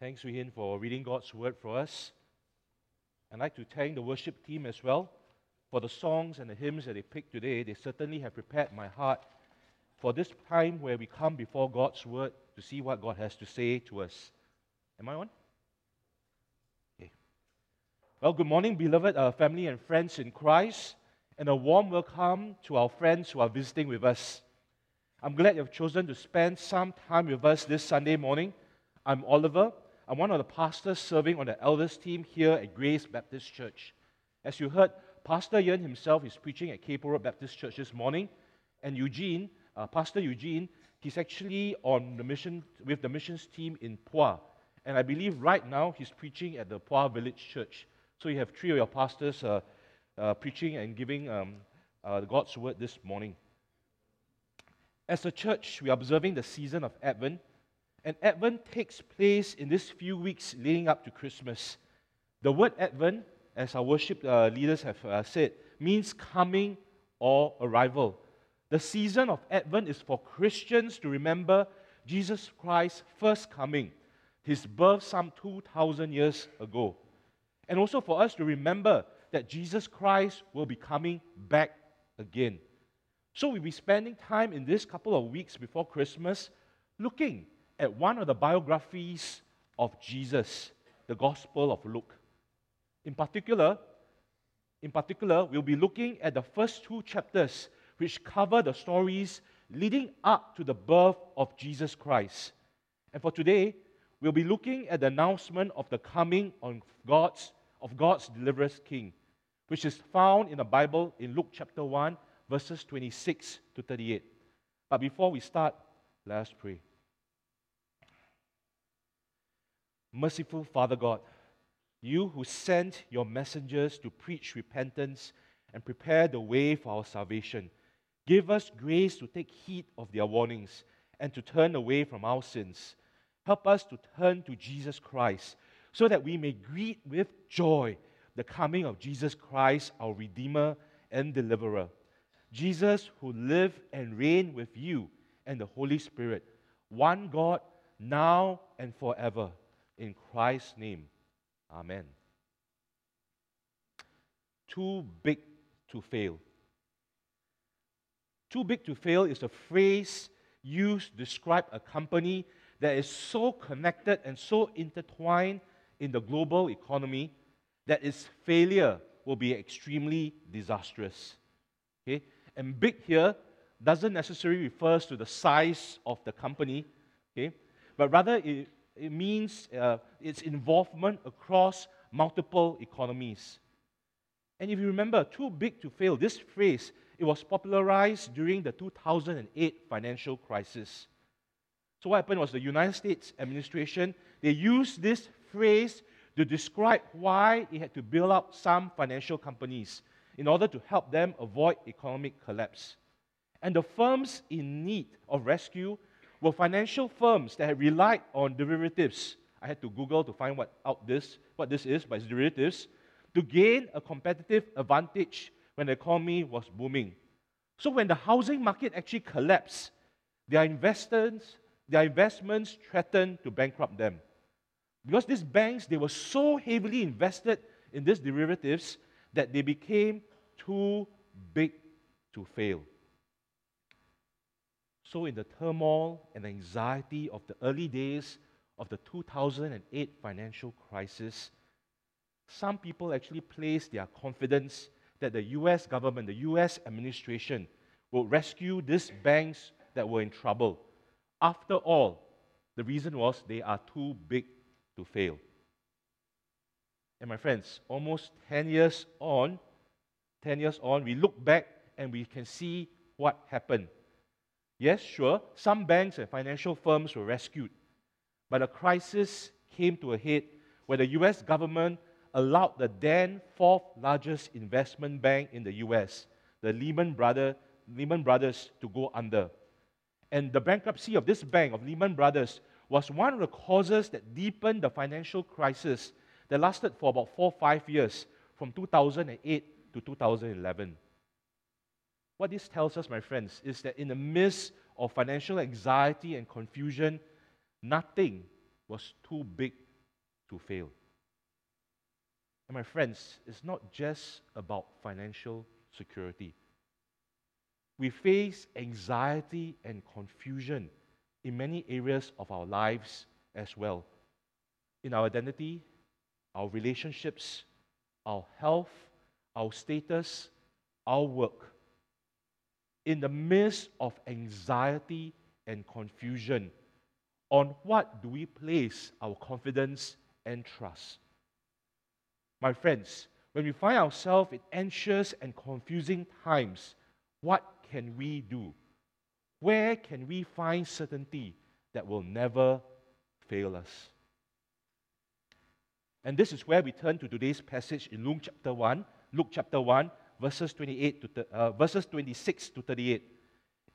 Thanks, Rehan, for reading God's Word for us. I'd like to thank the worship team as well for the songs and the hymns that they picked today. They certainly have prepared my heart for this time where we come before God's Word to see what God has to say to us. Am I on? Okay. Well, good morning, beloved family and friends in Christ, and a warm welcome to our friends who are visiting with us. I'm glad you've chosen to spend some time with us this Sunday morning. I'm Oliver. I'm one of the pastors serving on the elders team here at Grace Baptist Church. As you heard, Pastor Yen himself is preaching at Cape Road Baptist Church this morning, and Eugene, Pastor Eugene, he's actually on the mission with the missions team in Pua, and I believe right now he's preaching at the Pua Village Church. So you have three of your pastors preaching and giving God's word this morning. As a church, we are observing the season of Advent, and Advent takes place in these few weeks leading up to Christmas. The word Advent, as our worship leaders have said, means coming or arrival. The season of Advent is for Christians to remember Jesus Christ's first coming, his birth some 2,000 years ago, and also for us to remember that Jesus Christ will be coming back again. So we'll be spending time in this couple of weeks before Christmas looking at one of the biographies of Jesus, the Gospel of Luke. In particular, we'll be looking at the first two chapters which cover the stories leading up to the birth of Jesus Christ. And for today, we'll be looking at the announcement of the coming of God's deliverous King, which is found in the Bible in Luke chapter 1, verses 26 to 38. But before we start, let us pray. Merciful Father God, you who sent your messengers to preach repentance and prepare the way for our salvation, give us grace to take heed of their warnings and to turn away from our sins. Help us to turn to Jesus Christ so that we may greet with joy the coming of Jesus Christ, our Redeemer and Deliverer. Jesus, who live and reign with you and the Holy Spirit, one God, now and forever. In Christ's name, amen. Too big to fail. Too big to fail is a phrase used to describe a company that is so connected and so intertwined in the global economy that its failure will be extremely disastrous. Okay? And big here doesn't necessarily refer to the size of the company, okay? But rather it means its involvement across multiple economies. And if you remember, too big to fail, this phrase, it was popularized during the 2008 financial crisis. So what happened was the United States administration, they used this phrase to describe why it had to bail out some financial companies in order to help them avoid economic collapse. And the firms in need of rescue were financial firms that had relied on derivatives. I had to Google to find what this is, but it's derivatives, to gain a competitive advantage when the economy was booming. So when the housing market actually collapsed, their investments threatened to bankrupt them. Because these banks, they were so heavily invested in these derivatives that they became too big to fail. So in the turmoil and anxiety of the early days of the 2008 financial crisis, some people actually placed their confidence that the US government, the US administration, would rescue these banks that were in trouble. After all, the reason was they are too big to fail. And my friends, almost 10 years on, we look back and we can see what happened. Yes, sure, some banks and financial firms were rescued, but a crisis came to a head where the US government allowed the then fourth largest investment bank in the US, the Lehman Brothers, to go under. And the bankruptcy of this bank, of Lehman Brothers, was one of the causes that deepened the financial crisis that lasted for about 4 or 5 years, from 2008 to 2011. What this tells us, my friends, is that in the midst of financial anxiety and confusion, nothing was too big to fail. And my friends, it's not just about financial security. We face anxiety and confusion in many areas of our lives as well. In our identity, our relationships, our health, our status, our work. In the midst of anxiety and confusion, on what do we place our confidence and trust? My friends, when we find ourselves in anxious and confusing times, what can we do? Where can we find certainty that will never fail us? And this is where we turn to today's passage in Luke chapter 1, verses 26 to 38.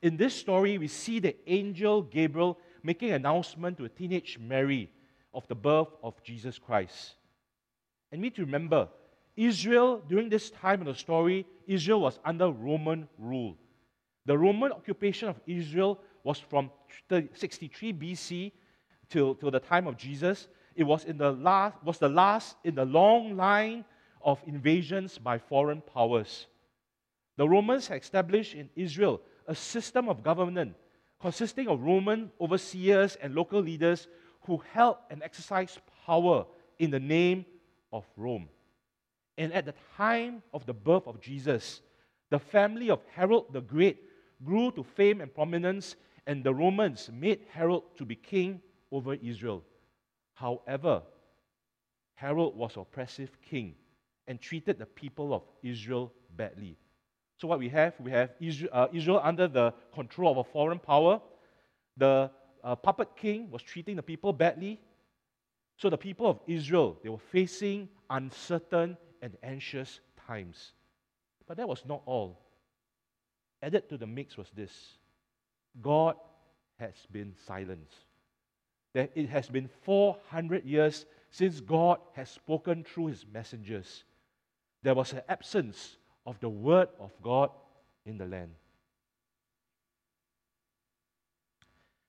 In this story, we see the angel Gabriel making an announcement to a teenage Mary of the birth of Jesus Christ. And we need to remember, Israel, during this time in the story, Israel was under Roman rule. The Roman occupation of Israel was from 63 BC till the time of Jesus. It was the last in the long line of invasions by foreign powers. The Romans had established in Israel a system of government consisting of Roman overseers and local leaders who held and exercised power in the name of Rome. And at the time of the birth of Jesus, the family of Herod the Great grew to fame and prominence, and the Romans made Herod to be king over Israel. However, Herod was an oppressive king and treated the people of Israel badly. So what we have Israel under the control of a foreign power. The puppet king was treating the people badly. So the people of Israel, they were facing uncertain and anxious times. But that was not all. Added to the mix was this: God has been silent. That it has been 400 years since God has spoken through His messengers. There was an absence of the Word of God in the land.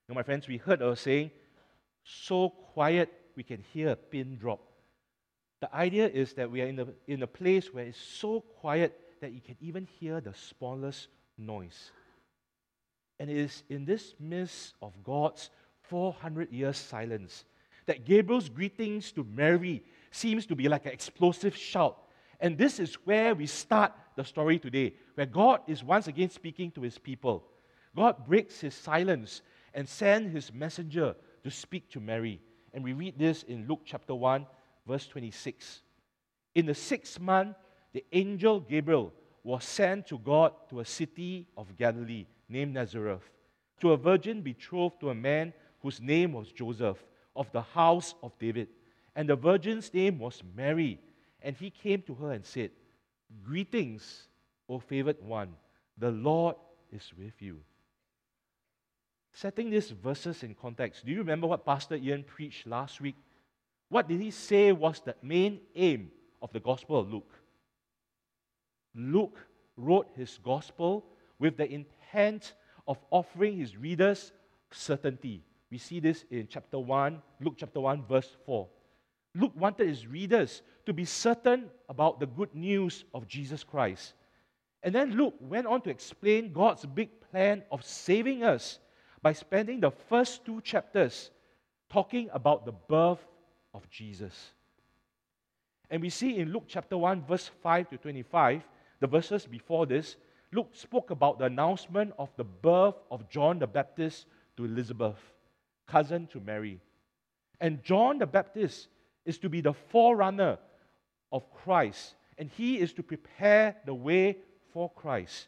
Now, my friends, we heard a saying, so quiet we can hear a pin drop. The idea is that we are in a place where it's so quiet that you can even hear the smallest noise. And it is in this midst of God's 400 years silence that Gabriel's greetings to Mary seems to be like an explosive shout. And this is where we start the story today, where God is once again speaking to His people. God breaks His silence and sends His messenger to speak to Mary. And we read this in Luke chapter 1, verse 26. In the 6th month, the angel Gabriel was sent to God to a city of Galilee named Nazareth, to a virgin betrothed to a man whose name was Joseph, of the house of David. And the virgin's name was Mary. And he came to her and said, "Greetings, O favored one, the Lord is with you." Setting these verses in context, do you remember what Pastor Ian preached last week? What did he say was the main aim of the Gospel of Luke? Luke wrote his Gospel with the intent of offering his readers certainty. We see this in chapter 1, Luke chapter 1, verse 4. Luke wanted his readers to be certain about the good news of Jesus Christ. And then Luke went on to explain God's big plan of saving us by spending the first two chapters talking about the birth of Jesus. And we see in Luke chapter 1, verse 5 to 25, the verses before this, Luke spoke about the announcement of the birth of John the Baptist to Elizabeth, cousin to Mary. And John the Baptist is to be the forerunner of Christ, and he is to prepare the way for Christ.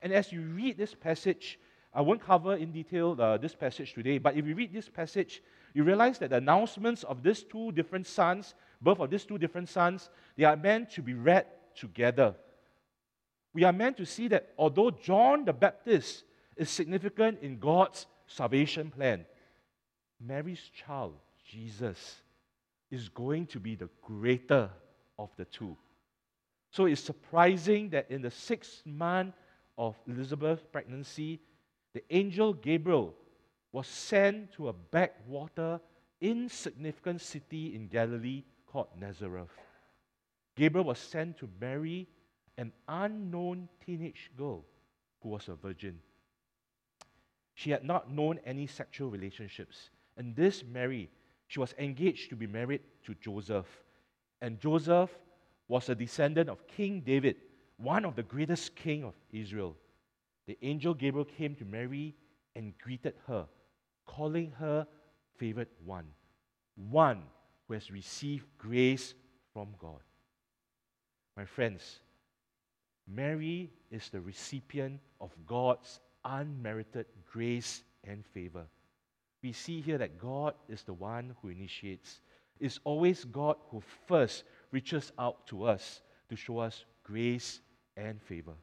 And as you read this passage, I won't cover in detail this passage today, but if you read this passage, you realize that the announcements of these two different sons, birth of these two different sons, they are meant to be read together. We are meant to see that although John the Baptist is significant in God's salvation plan, Mary's child, Jesus, is going to be the greater of the two. So it's surprising that in the 6th month of Elizabeth's pregnancy, the angel Gabriel was sent to a backwater insignificant city in Galilee called Nazareth. Gabriel was sent to Mary, an unknown teenage girl who was a virgin. She had not known any sexual relationships. And this Mary, she was engaged to be married to Joseph. And Joseph was a descendant of King David, one of the greatest kings of Israel. The angel Gabriel came to Mary and greeted her, calling her favored one, one who has received grace from God. My friends, Mary is the recipient of God's unmerited grace and favor. We see here that God is the one who initiates. It's always God who first reaches out to us to show us grace and favor.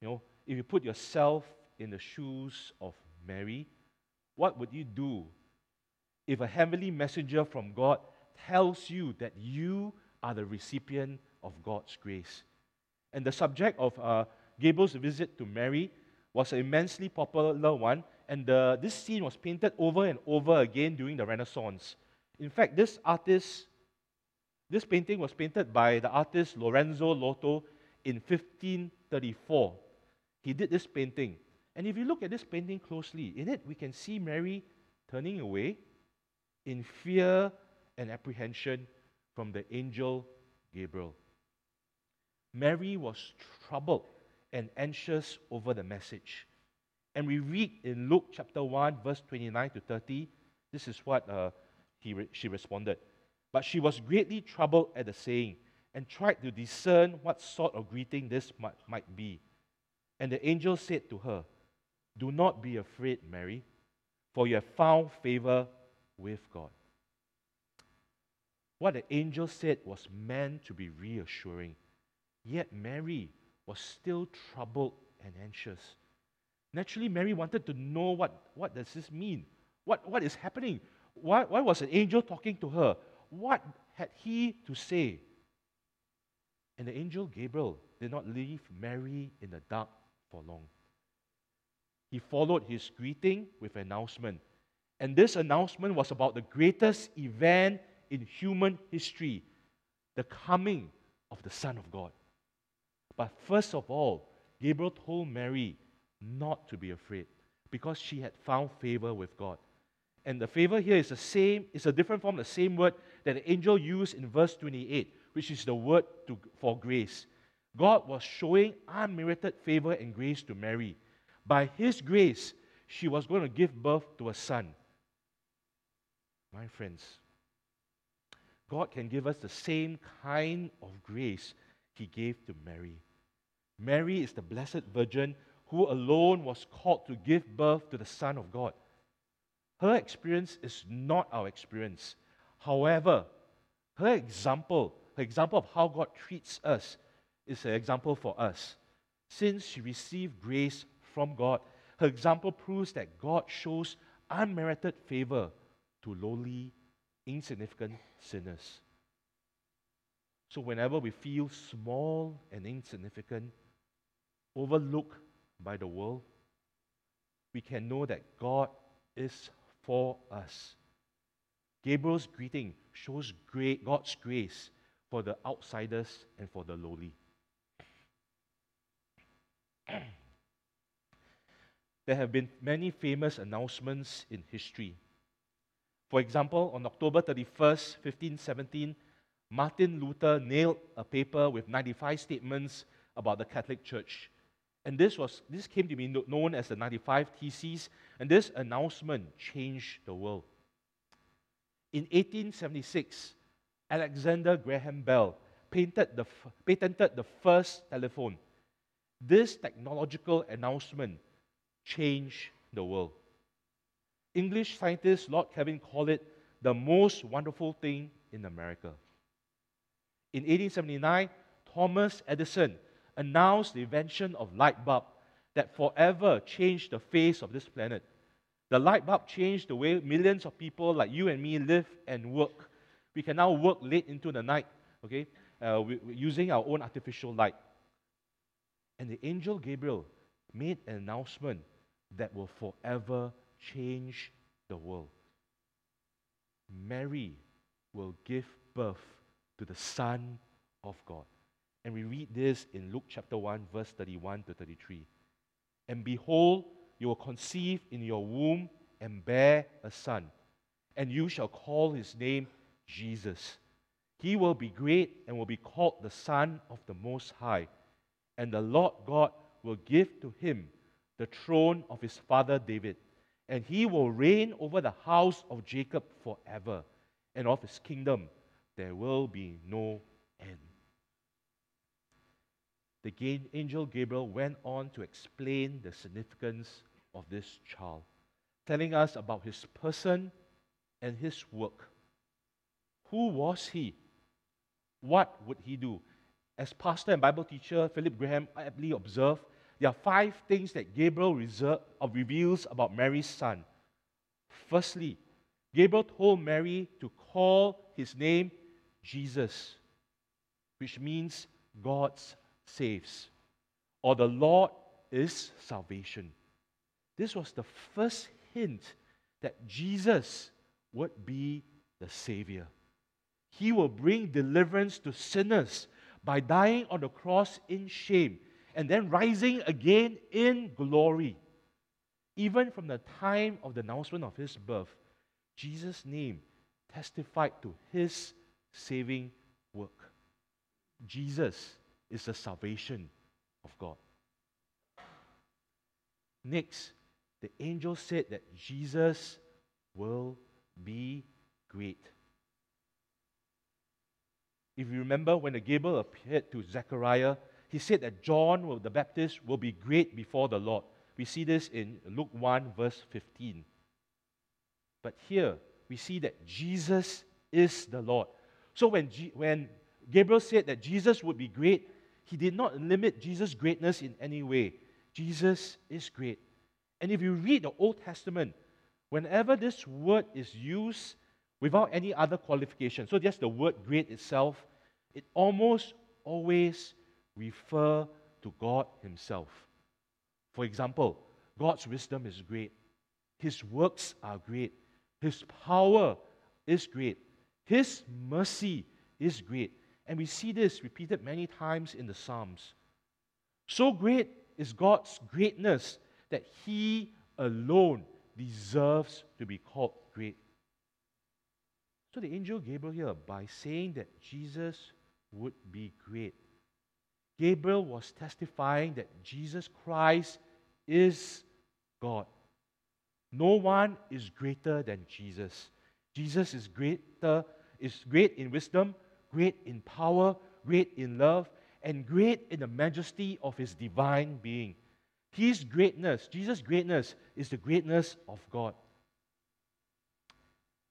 You know, if you put yourself in the shoes of Mary, what would you do if a heavenly messenger from God tells you that you are the recipient of God's grace? And the subject of Gabriel's visit to Mary was an immensely popular one, and this scene was painted over and over again during the Renaissance. In fact, this painting was painted by the artist Lorenzo Lotto in 1534. He did this painting. And if you look at this painting closely, in it we can see Mary turning away in fear and apprehension from the angel Gabriel. Mary was troubled and anxious over the message. And we read in Luke chapter 1, verse 29 to 30, this is what she responded. But she was greatly troubled at the saying and tried to discern what sort of greeting this might be. And the angel said to her, "Do not be afraid, Mary, for you have found favor with God." What the angel said was meant to be reassuring, yet Mary was still troubled and anxious. Naturally, Mary wanted to know what does this mean? What is happening? Why was an angel talking to her? What had he to say? And the angel Gabriel did not leave Mary in the dark for long. He followed his greeting with an announcement. And this announcement was about the greatest event in human history, the coming of the Son of God. But first of all, Gabriel told Mary not to be afraid because she had found favor with God. And the favor here is the same, it's a different form, the same word that the angel used in verse 28, which is the word for grace. God was showing unmerited favor and grace to Mary. By His grace, she was going to give birth to a son. My friends, God can give us the same kind of grace He gave to Mary. Mary is the Blessed Virgin who alone was called to give birth to the Son of God. Her experience is not our experience. However, her example of how God treats us is an example for us. Since she received grace from God, her example proves that God shows unmerited favor to lowly, insignificant sinners. So whenever we feel small and insignificant, overlooked by the world, we can know that God is for us. Gabriel's greeting shows God's grace for the outsiders and for the lowly. There have been many famous announcements in history. For example, on October 31st, 1517, Martin Luther nailed a paper with 95 statements about the Catholic Church. And this came to be known as the 95 Theses, and this announcement changed the world. In 1876, Alexander Graham Bell patented the first telephone. This technological announcement changed the world. English scientist Lord Kelvin called it the most wonderful thing in America. In 1879, Thomas Edison announced the invention of light bulb that forever changed the face of this planet. The light bulb changed the way millions of people like you and me live and work. We can now work late into the night, okay, using our own artificial light. And the angel Gabriel made an announcement that will forever change the world. Mary will give birth to the Son of God. And we read this in Luke chapter 1, verse 31 to 33. And behold, you will conceive in your womb and bear a son, and you shall call his name Jesus. He will be great and will be called the Son of the Most High. And the Lord God will give to him the throne of his father David, and he will reign over the house of Jacob forever, and of his kingdom there will be no end. The angel Gabriel went on to explain the significance of this child, telling us about his person and his work. Who was he? What would he do? As pastor and Bible teacher Philip Graham aptly observed, there are five things that Gabriel reveals about Mary's son. Firstly, Gabriel told Mary to call his name Jesus, which means God saves, or the Lord is salvation. This was the first hint that Jesus would be the Savior. He will bring deliverance to sinners by dying on the cross in shame and then rising again in glory. Even from the time of the announcement of his birth, Jesus' name testified to his saving work. Jesus is the salvation of God. Next, the angel said that Jesus will be great. If you remember, when Gabriel appeared to Zechariah, he said that John the Baptist will be great before the Lord. We see this in Luke 1, verse 15. But here, we see that Jesus is the Lord. So when Gabriel said that Jesus would be great, he did not limit Jesus' greatness in any way. Jesus is great. And if you read the Old Testament, whenever this word is used without any other qualification, so just the word great itself, it almost always refer to God himself. For example, God's wisdom is great. His works are great. His power is great. His mercy is great. And we see this repeated many times in the Psalms. So great is God's greatness that he alone deserves to be called great. So the angel Gabriel here, by saying that Jesus would be great, Gabriel was testifying that Jesus Christ is God. No one is greater than Jesus. Jesus is great in wisdom, great in power, great in love, and great in the majesty of his divine being. His greatness, Jesus' greatness, is the greatness of God.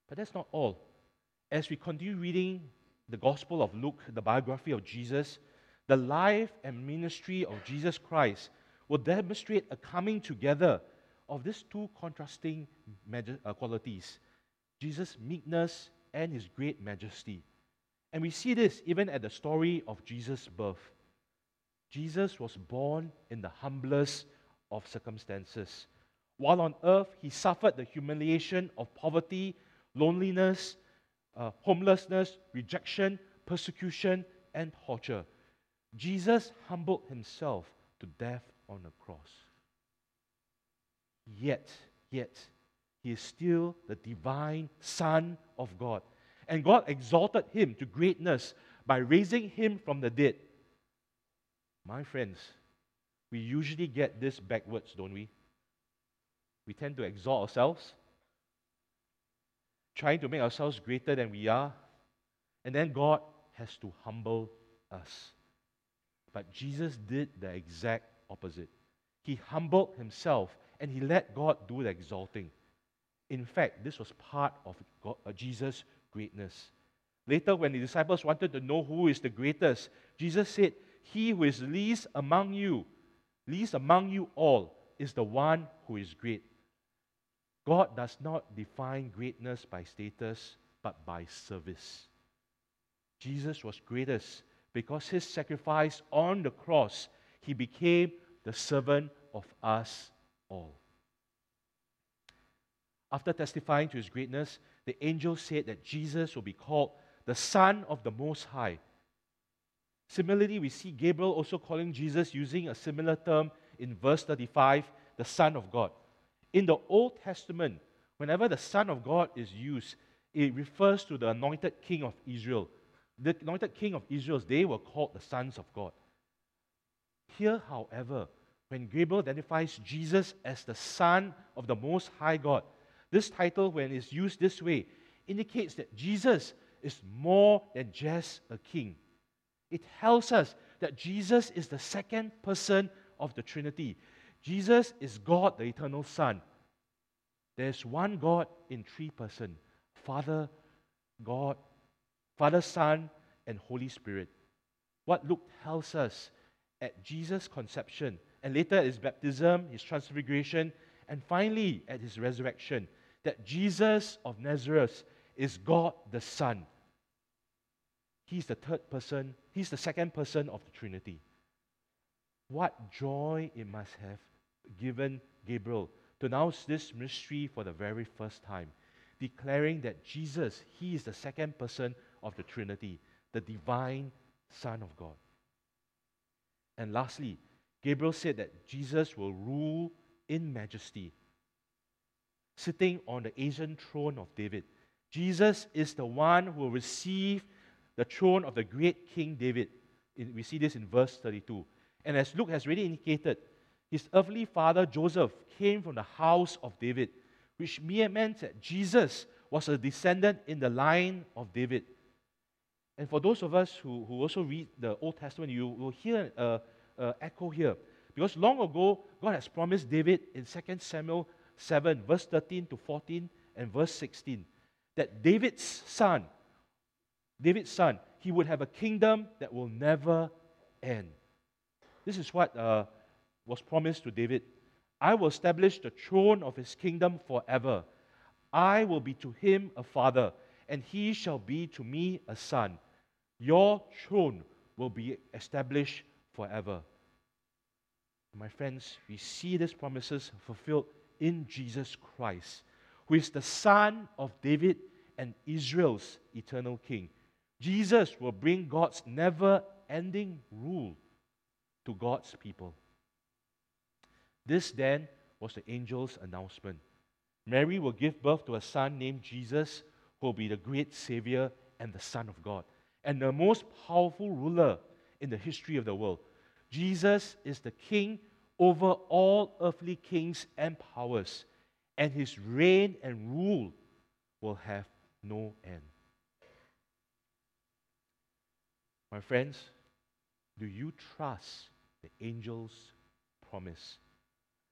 But that's not all. As we continue reading the Gospel of Luke, the biography of Jesus, the life and ministry of Jesus Christ will demonstrate a coming together of these two contrasting qualities, Jesus' meekness and his great majesty. And we see this even at the story of Jesus' birth. Jesus was born in the humblest of circumstances. While on earth, he suffered the humiliation of poverty, loneliness, homelessness, rejection, persecution, and torture. Jesus humbled himself to death on the cross. Yet, he is still the divine Son of God. And God exalted him to greatness by raising him from the dead. My friends, we usually get this backwards, don't we? We tend to exalt ourselves, trying to make ourselves greater than we are, and then God has to humble us. But Jesus did the exact opposite. He humbled himself and he let God do the exalting. In fact, this was part of Jesus' greatness. Later, when the disciples wanted to know who is the greatest, Jesus said, "He who is least among you all, is the one who is great." God does not define greatness by status, but by service. Jesus was greatest because his sacrifice on the cross, he became the servant of us all. After testifying to his greatness, the angel said that Jesus will be called the Son of the Most High. Similarly, we see Gabriel also calling Jesus using a similar term in verse 35, the Son of God. In the Old Testament, whenever the Son of God is used, it refers to the anointed king of Israel. The anointed king of Israel, they were called the sons of God. Here, however, when Gabriel identifies Jesus as the Son of the Most High God, this title, when it's used this way, indicates that Jesus is more than just a king. It tells us that Jesus is the second person of the Trinity. Jesus is God, the eternal Son. There is one God in three persons, Father, God, Father, Son, and Holy Spirit. What Luke tells us at Jesus' conception, and later at his baptism, his transfiguration, and finally at his resurrection, that Jesus of Nazareth is God the Son. He's the third person, he's the second person of the Trinity. What joy it must have given Gabriel to announce this mystery for the very first time, declaring that Jesus, he is the second person of the Trinity, the divine Son of God. And lastly, Gabriel said that Jesus will rule in majesty. Sitting on the ancient throne of David, Jesus is the one who will receive the throne of the great King David. We see this in verse 32. And as Luke has already indicated, his earthly father Joseph came from the house of David, which meant that Jesus was a descendant in the line of David. And for those of us who also read the Old Testament, you will hear an echo here. Because long ago, God has promised David in 2 Samuel 7, verse 13 to 14 and verse 16, that David's son, he would have a kingdom that will never end. This is what was promised to David. I will establish the throne of his kingdom forever. I will be to him a father, and he shall be to me a son. Your throne will be established forever. My friends, we see these promises fulfilled in Jesus Christ, who is the Son of David and Israel's eternal King. Jesus will bring God's never-ending rule to God's people. This then was the angel's announcement. Mary will give birth to a son named Jesus, who will be the great Savior and the Son of God, and the most powerful ruler in the history of the world. Jesus is the King over all earthly kings and powers, and his reign and rule will have no end. My friends, do you trust the angel's promise?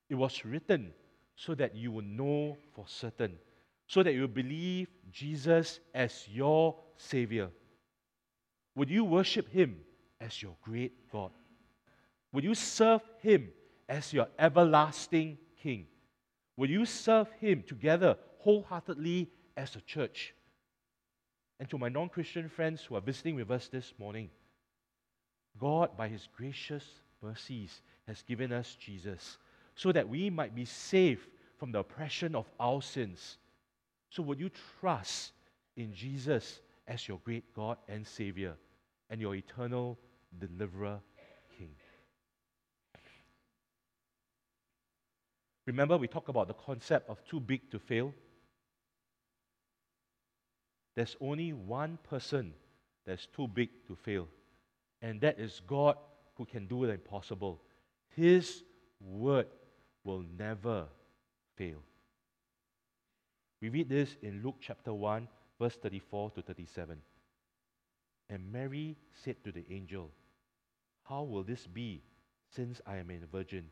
It was written so that you would know for certain, so that you will believe Jesus as your Savior. Would you worship him as your great God? Would you serve him as your everlasting King? Would you serve him together wholeheartedly as a church? And to my non-Christian friends who are visiting with us this morning, God, by his gracious mercies, has given us Jesus so that we might be saved from the oppression of our sins. So would you trust in Jesus as your great God and Savior and your eternal deliverer King? Remember, we talked about the concept of too big to fail. There's only one person that's too big to fail, and that is God, who can do the impossible. His word will never fail. We read this in Luke chapter 1, verse 34 to 37. And Mary said to the angel, "How will this be, since I am a virgin?"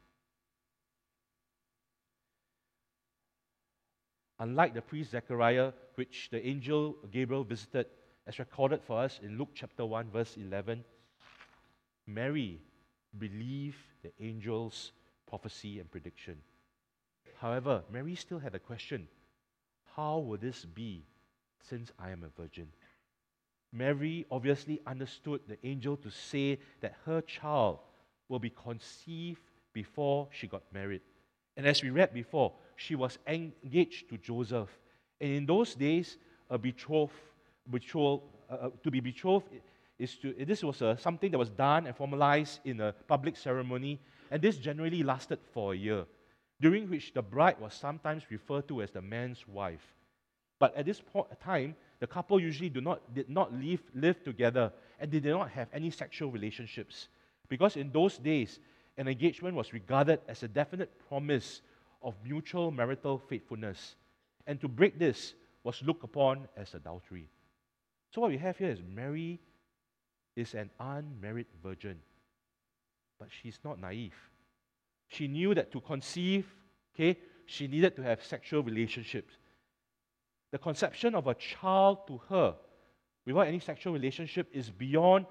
unlike the priest Zechariah, which the angel Gabriel visited, as recorded for us in Luke chapter 1, verse 11, Mary believed the angel's prophecy and prediction. However, Mary still had a question. How will this be since I am a virgin? Mary obviously understood the angel to say that her child will be conceived before she got married. And as we read before, she was engaged to Joseph. And in those days, to be betrothed, this was something that was done and formalized in a public ceremony. And this generally lasted for a year, during which the bride was sometimes referred to as the man's wife. But at this time, the couple usually did not live together, and they did not have any sexual relationships. Because in those days, an engagement was regarded as a definite promise of mutual marital faithfulness. And to break this was looked upon as adultery. So what we have here is Mary is an unmarried virgin. But she's not naive. She knew that to conceive, she needed to have sexual relationships. The conception of a child to her without any sexual relationship is beyond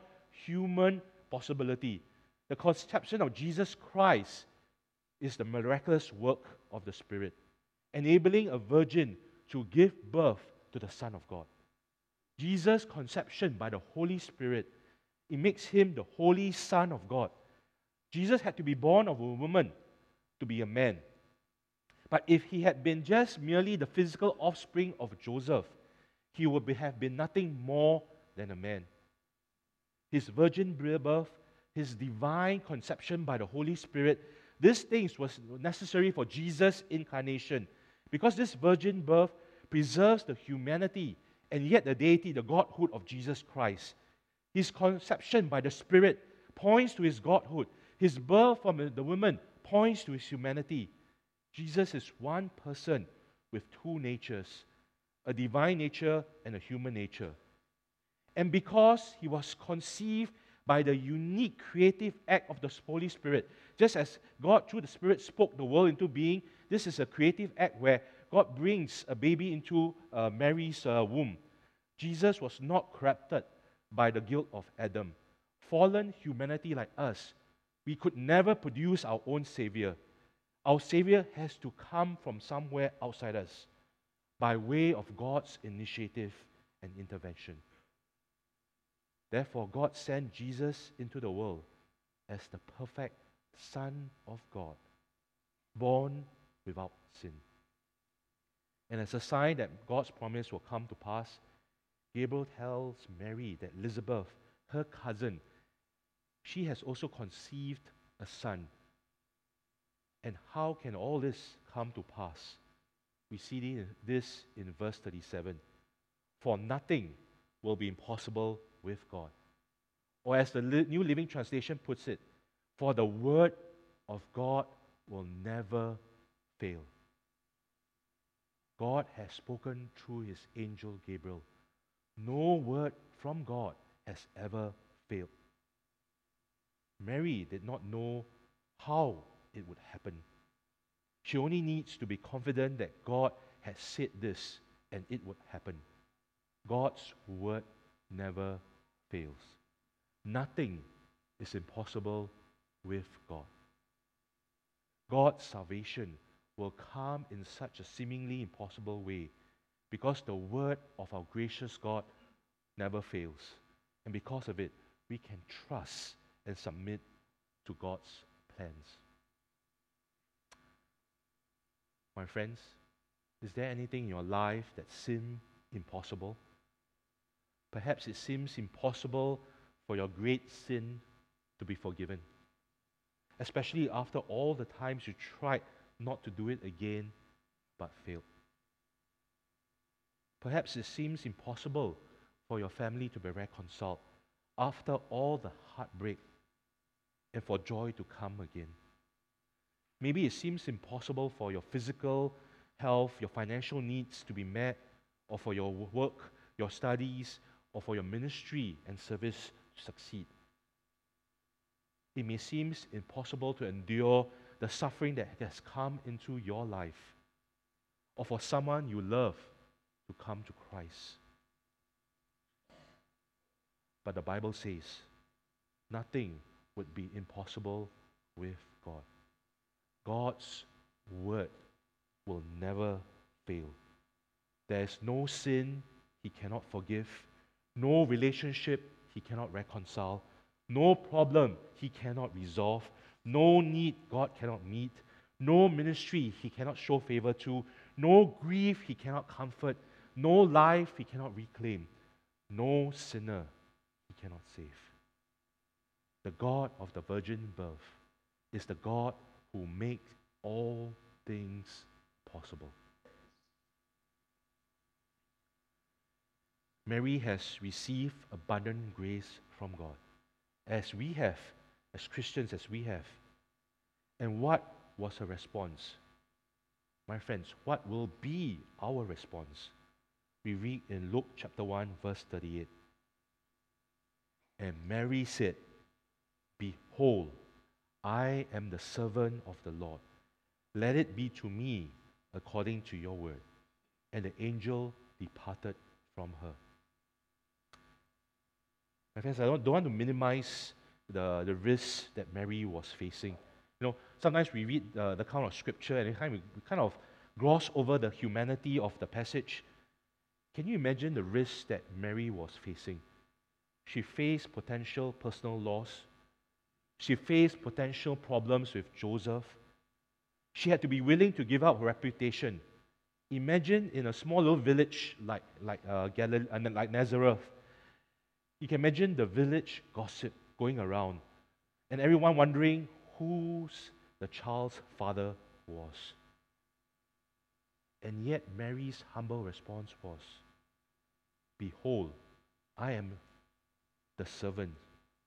human possibility. The conception of Jesus Christ is the miraculous work of the Spirit, enabling a virgin to give birth to the Son of God. Jesus' conception by the Holy Spirit, it makes him the Holy Son of God. Jesus had to be born of a woman to be a man. But if he had been just merely the physical offspring of Joseph, he would have been nothing more than a man. His virgin birth, his divine conception by the Holy Spirit, these things was necessary for Jesus' incarnation, because this virgin birth preserves the humanity and yet the deity, the Godhood of Jesus Christ. His conception by the Spirit points to his Godhood. His birth from the woman points to his humanity. Jesus is one person with two natures, a divine nature and a human nature. And because he was conceived by the unique creative act of the Holy Spirit, just as God through the Spirit spoke the world into being, this is a creative act where God brings a baby into Mary's womb. Jesus was not corrupted by the guilt of Adam. Fallen humanity like us, we could never produce our own Savior. Our Savior has to come from somewhere outside us by way of God's initiative and intervention. Therefore, God sent Jesus into the world as the perfect Son of God, born without sin. And as a sign that God's promise will come to pass, Gabriel tells Mary that Elizabeth, her cousin, she has also conceived a son. And how can all this come to pass? We see this in verse 37. For nothing will be impossible with God. Or as the New Living Translation puts it, for the word of God will never fail. God has spoken through his angel Gabriel. No word from God has ever failed. Mary did not know how it would happen. She only needs to be confident that God has said this and it would happen. God's word never fails. Nothing is impossible with God. God's salvation will come in such a seemingly impossible way because the word of our gracious God never fails. And because of it, we can trust and submit to God's plans. My friends, is there anything in your life that seems impossible? Perhaps it seems impossible for your great sin to be forgiven, especially after all the times you tried not to do it again but failed. Perhaps it seems impossible for your family to be reconciled after all the heartbreak and for joy to come again. Maybe it seems impossible for your physical health, your financial needs to be met, or for your work, your studies, or for your ministry and service to succeed. It may seem impossible to endure the suffering that has come into your life, or for someone you love to come to Christ. But the Bible says nothing would be impossible with God. God's word will never fail. There is no sin He cannot forgive, no relationship He cannot reconcile, no problem He cannot resolve, no need God cannot meet, no ministry He cannot show favor to, no grief He cannot comfort, no life He cannot reclaim, no sinner He cannot save. The God of the virgin birth is the God who makes all things possible. Mary has received abundant grace from God, as we have, as Christians, as we have. And what was her response? My friends, what will be our response? We read in Luke chapter 1, verse 38. And Mary said, "Behold, I am the servant of the Lord. Let it be to me according to your word." And the angel departed from her. My friends, I don't want to minimize the risks that Mary was facing. You know, sometimes we read the account of Scripture and we kind of gloss over the humanity of the passage. Can you imagine the risks that Mary was facing? She faced potential personal loss. She faced potential problems with Joseph. She had to be willing to give up her reputation. Imagine in a small little village like Nazareth. You can imagine the village gossip going around and everyone wondering whose the child's father was. And yet Mary's humble response was, "Behold, I am the servant,"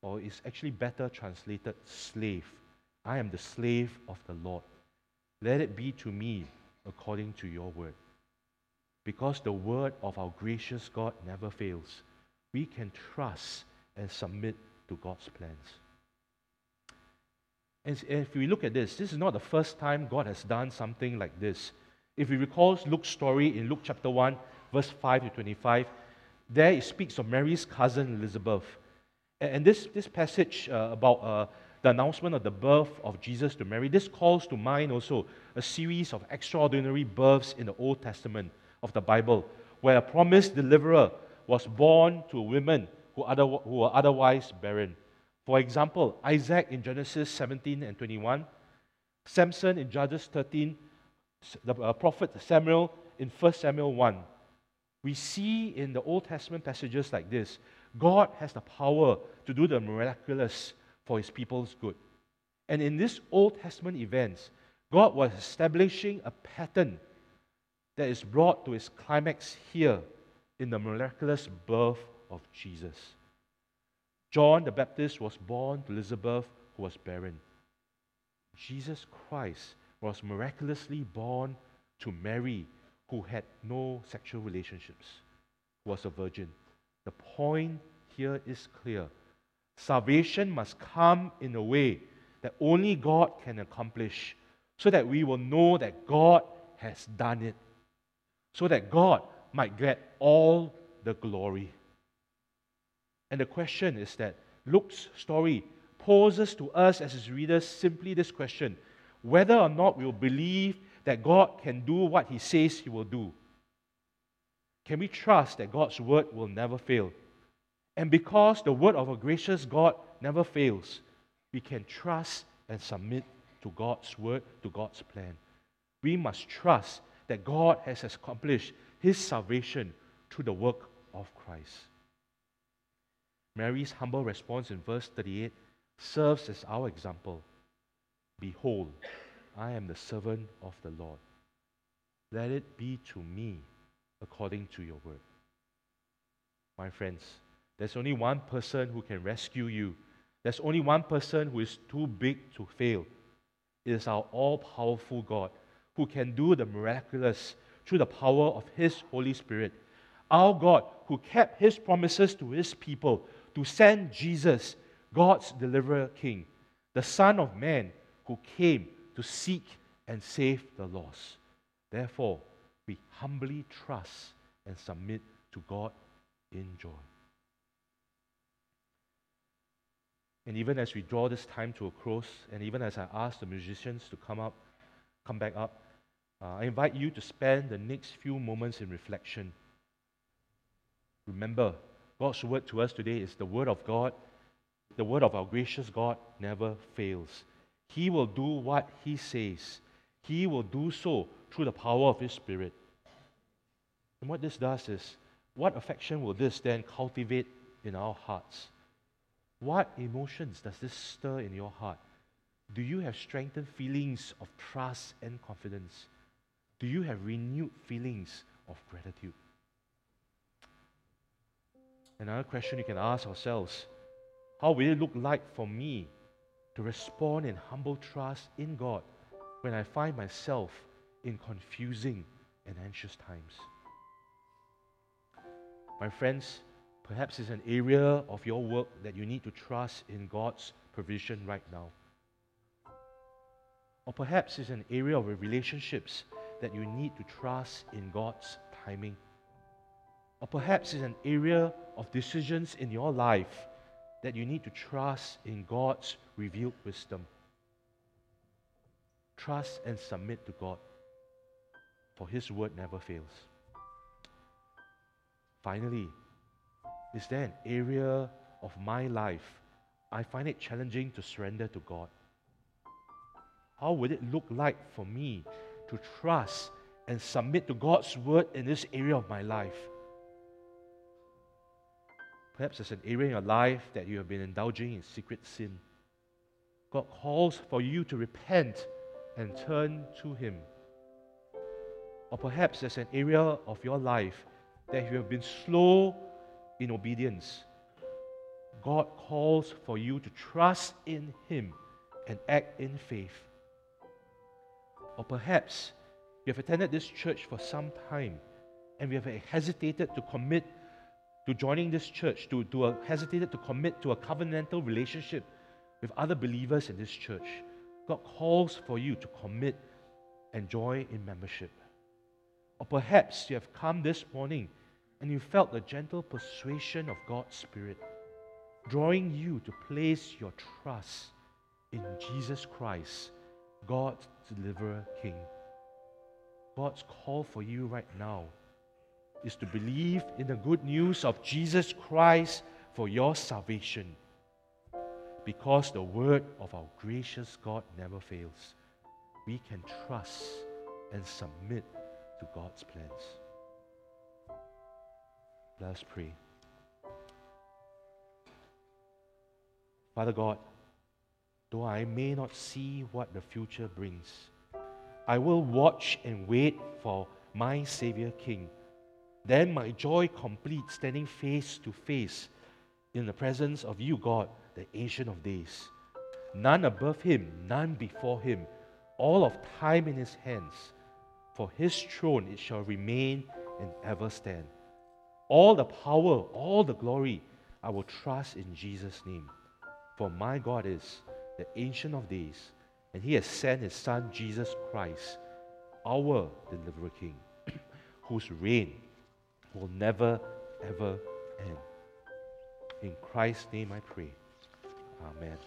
or it's actually better translated, slave. "I am the slave of the Lord. Let it be to me according to your word." Because the word of our gracious God never fails, we can trust and submit to God's plans. And if we look at this, this is not the first time God has done something like this. If we recall Luke's story in Luke chapter 1, verse 5 to 25, there it speaks of Mary's cousin Elizabeth. And this passage about the announcement of the birth of Jesus to Mary, this calls to mind also a series of extraordinary births in the Old Testament of the Bible, where a promised deliverer was born to women who were otherwise barren. For example, Isaac in Genesis 17 and 21, Samson in Judges 13, the prophet Samuel in 1 Samuel 1. We see in the Old Testament passages like this, God has the power to do the miraculous for His people's good. And in these Old Testament events, God was establishing a pattern that is brought to its climax here in the miraculous birth of Jesus. John the Baptist was born to Elizabeth, who was barren. Jesus Christ was miraculously born to Mary, who had no sexual relationships, who was a virgin. The point here is clear. Salvation must come in a way that only God can accomplish, so that we will know that God has done it, so that God might get all the glory. And the question is that Luke's story poses to us as his readers simply this question: whether or not we will believe that God can do what He says He will do. Can we trust that God's word will never fail? And because the word of a gracious God never fails, we can trust and submit to God's word, to God's plan. We must trust that God has accomplished His salvation through the work of Christ. Mary's humble response in verse 38 serves as our example. "Behold, I am the servant of the Lord. Let it be to me according to your word." My friends, there's only one person who can rescue you. There's only one person who is too big to fail. It is our all-powerful God who can do the miraculous through the power of His Holy Spirit. Our God who kept His promises to His people to send Jesus, God's deliverer king, the Son of Man who came to seek and save the lost. Therefore, we humbly trust and submit to God in joy. And even as we draw this time to a close, and even as I ask the musicians to come back up, I invite you to spend the next few moments in reflection. Remember, God's word to us today is the word of God. The word of our gracious God never fails. He will do what He says. He will do so through the power of His Spirit. And what this does is, what affection will this then cultivate in our hearts? What emotions does this stir in your heart? Do you have strengthened feelings of trust and confidence? Do you have renewed feelings of gratitude? Another question you can ask ourselves, how will it look like for me to respond in humble trust in God when I find myself in confusing and anxious times? My friends, perhaps it's an area of your work that you need to trust in God's provision right now. Or perhaps it's an area of relationships that you need to trust in God's timing. Or perhaps it's an area of decisions in your life that you need to trust in God's revealed wisdom. Trust and submit to God, for His word never fails. Finally, is there an area of my life I find it challenging to surrender to God? How would it look like for me to trust and submit to God's word in this area of my life? Perhaps there's an area in your life that you have been indulging in secret sin. God calls for you to repent and turn to Him. Or perhaps there's an area of your life that you have been slow in obedience. God calls for you to trust in Him and act in faith. Or perhaps you have attended this church for some time and you have hesitated to commit to joining this church, hesitated to commit to a covenantal relationship with other believers in this church. God calls for you to commit and join in membership. Or perhaps you have come this morning and you felt the gentle persuasion of God's Spirit, drawing you to place your trust in Jesus Christ, God's Deliverer King. God's call for you right now is to believe in the good news of Jesus Christ for your salvation, because the word of our gracious God never fails. We can trust and submit to God's plans. Let us pray. Father God, though I may not see what the future brings, I will watch and wait for my Savior King. Then my joy complete, standing face to face in the presence of you, God, the Ancient of Days. None above Him, none before Him, all of time in His hands. For His throne it shall remain and ever stand. All the power, all the glory, I will trust in Jesus' name. For my God is the Ancient of Days, and He has sent His Son, Jesus Christ, our Deliverer King, whose reign will never, ever end. In Christ's name I pray. Amen.